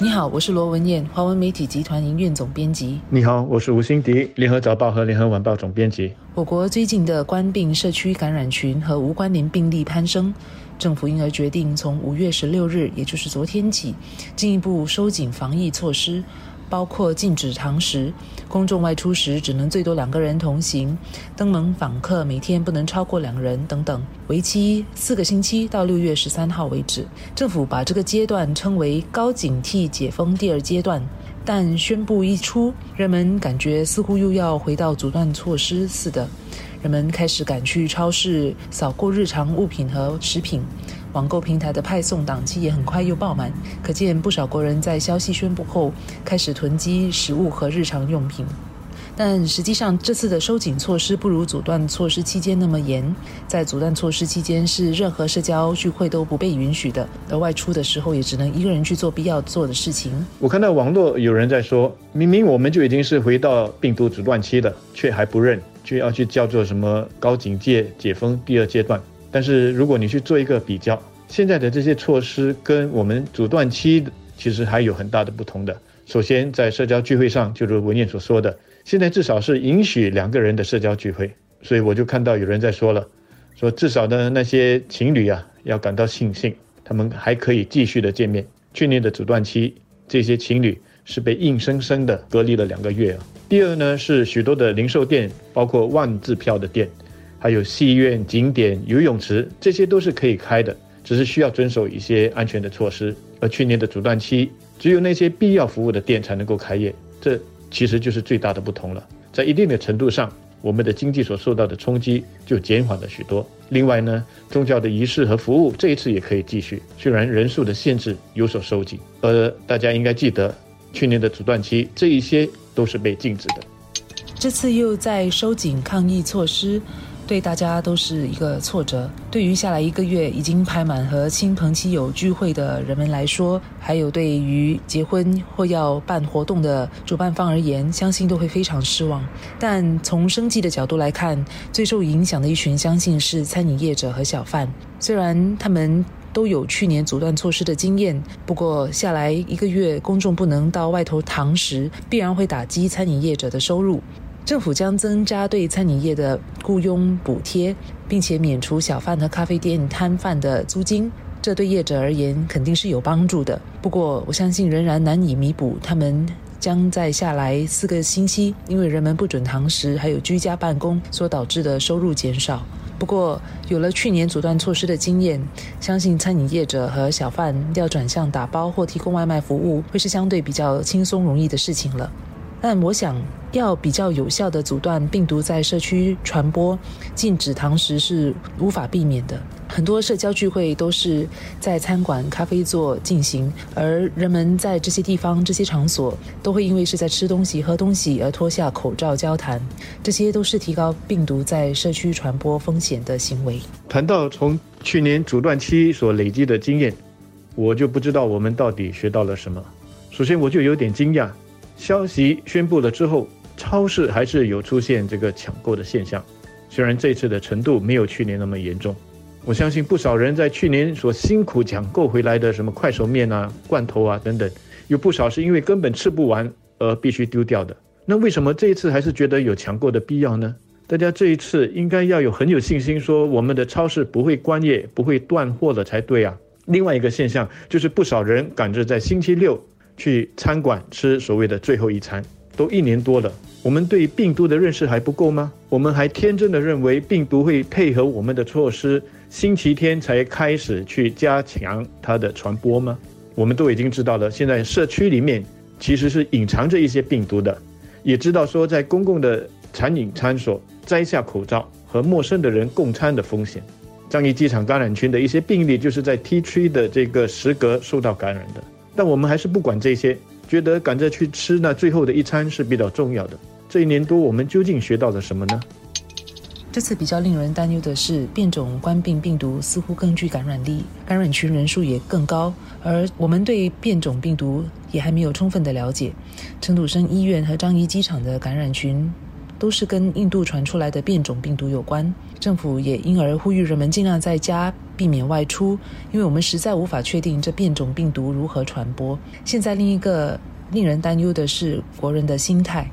你好，我是罗文燕，华文媒体集团营运总编辑。你好，我是吴欣迪，联合早报和联合晚报总编辑。我国最近的冠病社区感染群和无关联病例攀升，政府因而决定从5月16日，也就是昨天起，进一步收紧防疫措施，包括禁止堂食，公众外出时只能最多2个人同行，登门访客每天不能超过2人等等，为期4个星期，到6月13号为止。政府把这个阶段称为高警惕解封第2阶段，但宣布一出，人们感觉似乎又要回到阻断措施似的，人们开始赶去超市扫购日常物品和食品，网购平台的派送档期也很快又爆满，可见不少国人在消息宣布后开始囤积食物和日常用品。但实际上，这次的收紧措施不如阻断措施期间那么严。在阻断措施期间，是任何社交聚会都不被允许的，而外出的时候也只能1个人去做必要做的事情。我看到网络有人在说，明明我们就已经是回到病毒阻断期了，却还不认，却要去叫做什么高警戒解封第2阶段。但是如果你去做一个比较，现在的这些措施跟我们阻断期其实还有很大的不同的。首先，在社交聚会上，就如文彦所说的，现在至少是允许2个人的社交聚会，所以我就看到有人在说了，说至少呢那些情侣啊要感到庆幸，他们还可以继续的见面。去年的阻断期，这些情侣是被硬生生的隔离了2个月啊。第二呢，是许多的零售店，包括万字票的店，还有戏院、景点、游泳池，这些都是可以开的，只是需要遵守一些安全的措施。而去年的阻断期，只有那些必要服务的店才能够开业，这其实就是最大的不同了。在一定的程度上，我们的经济所受到的冲击就减缓了许多。另外呢，宗教的仪式和服务这一次也可以继续，虽然人数的限制有所收紧。而大家应该记得，去年的阻断期这一些都是被禁止的。这次又在收紧抗疫措施，对大家都是一个挫折。对于下来1个月已经排满和亲朋戚友聚会的人们来说，还有对于结婚或要办活动的主办方而言，相信都会非常失望。但从生计的角度来看，最受影响的一群相信是餐饮业者和小贩。虽然他们都有去年阻断措施的经验，不过下来1个月公众不能到外头堂食，必然会打击餐饮业者的收入。政府将增加对餐饮业的雇佣补贴，并且免除小贩和咖啡店摊贩的租金，这对业者而言肯定是有帮助的。不过我相信仍然难以弥补他们将在下来4个星期因为人们不准堂食还有居家办公所导致的收入减少。不过有了去年阻断措施的经验，相信餐饮业者和小贩要转向打包或提供外卖服务会是相对比较轻松容易的事情了。但我想，要比较有效地阻断病毒在社区传播，禁止堂食是无法避免的。很多社交聚会都是在餐馆、咖啡座进行，而人们在这些地方、这些场所都会因为是在吃东西、喝东西而脱下口罩交谈，这些都是提高病毒在社区传播风险的行为。谈到从去年阻断期所累积的经验，我就不知道我们到底学到了什么。首先，我就有点惊讶，消息宣布了之后，超市还是有出现这个抢购的现象，虽然这次的程度没有去年那么严重。我相信不少人在去年所辛苦抢购回来的什么快手面啊、罐头啊等等，有不少是因为根本吃不完而必须丢掉的。那为什么这一次还是觉得有抢购的必要呢？大家这一次应该要很有信心说我们的超市不会关业、不会断货了才对啊。另外一个现象就是不少人赶着在星期六去餐馆吃所谓的最后一餐，都1年多了。我们对病毒的认识还不够吗？我们还天真的认为病毒会配合我们的措施，星期天才开始去加强它的传播吗？我们都已经知道了，现在社区里面其实是隐藏着一些病毒的，也知道说在公共的餐饮场所摘下口罩和陌生的人共餐的风险。樟宜机场感染群的一些病例就是在 T 区的这个食阁受到感染的，但我们还是不管这些，觉得赶着去吃那最后的一餐是比较重要的。这1年多我们究竟学到了什么呢？这次比较令人担忧的是，变种冠病病毒似乎更具感染力，感染群人数也更高，而我们对变种病毒也还没有充分的了解。陈土生医院和樟宜机场的感染群都是跟印度传出来的变种病毒有关。政府也因而呼吁人们尽量在家避免外出，因为我们实在无法确定这变种病毒如何传播。现在另一个令人担忧的是国人的心态。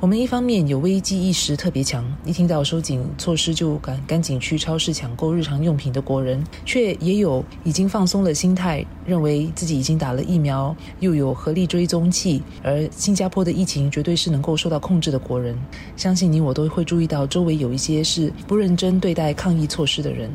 我们一方面有危机意识特别强，一听到收紧措施就赶紧去超市抢购日常用品的国人，却也有已经放松了心态，认为自己已经打了疫苗，又有合力追踪器，而新加坡的疫情绝对是能够受到控制的国人。相信你我都会注意到周围有一些是不认真对待抗疫措施的人。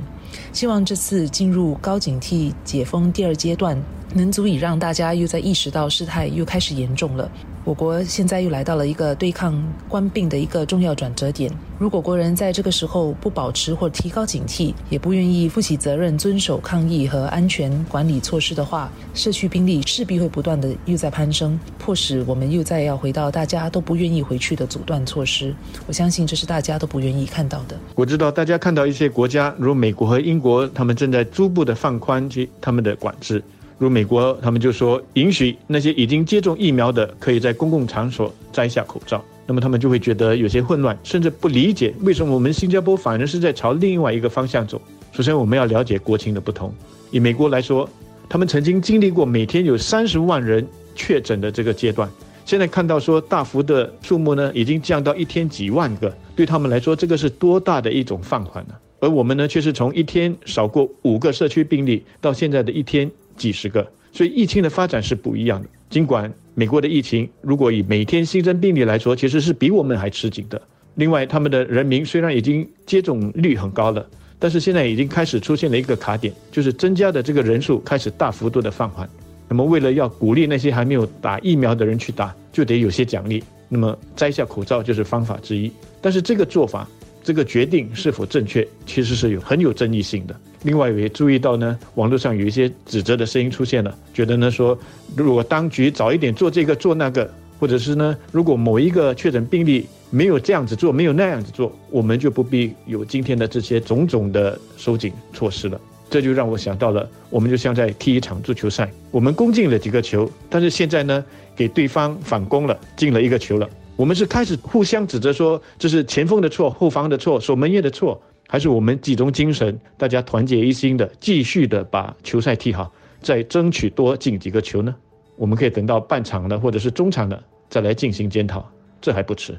希望这次进入高警惕解封第二阶段，能足以让大家又在意识到事态又开始严重了。我国现在又来到了一个对抗冠病的一个重要转折点，如果国人在这个时候不保持或提高警惕，也不愿意负起责任遵守抗疫和安全管理措施的话，社区病例势必会不断的又在攀升，迫使我们又再要回到大家都不愿意回去的阻断措施。我相信这是大家都不愿意看到的。我知道大家看到一些国家如美国和英国，他们正在逐步的放宽他们的管制。如美国，他们就说允许那些已经接种疫苗的可以在公共场所摘下口罩，那么他们就会觉得有些混乱，甚至不理解为什么我们新加坡反而是在朝另外一个方向走。首先我们要了解国情的不同。以美国来说，他们曾经经历过每天有30万人确诊的这个阶段，现在看到说大幅的数目呢已经降到一天几万个，对他们来说这个是多大的一种放缓呢？而我们呢却是从一天少过5个社区病例到现在的一天几十个，所以疫情的发展是不一样的。尽管美国的疫情如果以每天新增病例来说，其实是比我们还吃紧的。另外他们的人民虽然已经接种率很高了，但是现在已经开始出现了一个卡点，就是增加的这个人数开始大幅度的放缓。那么为了要鼓励那些还没有打疫苗的人去打，就得有些奖励，那么摘下口罩就是方法之一。但是这个做法，这个决定是否正确，其实是很有争议性的。另外也注意到呢，网络上有一些指责的声音出现了，觉得呢说如果当局早一点做这个做那个，或者是呢如果某一个确诊病例没有这样子做没有那样子做，我们就不必有今天的这些种种的收紧措施了。这就让我想到了，我们就像在踢一场足球赛，我们攻进了几个球，但是现在呢给对方反攻了，进了1个球了，我们是开始互相指责说这是前锋的错，后防的错，守门员的错，还是我们集中精神，大家团结一心的继续的把球赛踢好，再争取多进几个球呢？我们可以等到半场了或者是中场了再来进行检讨，这还不迟。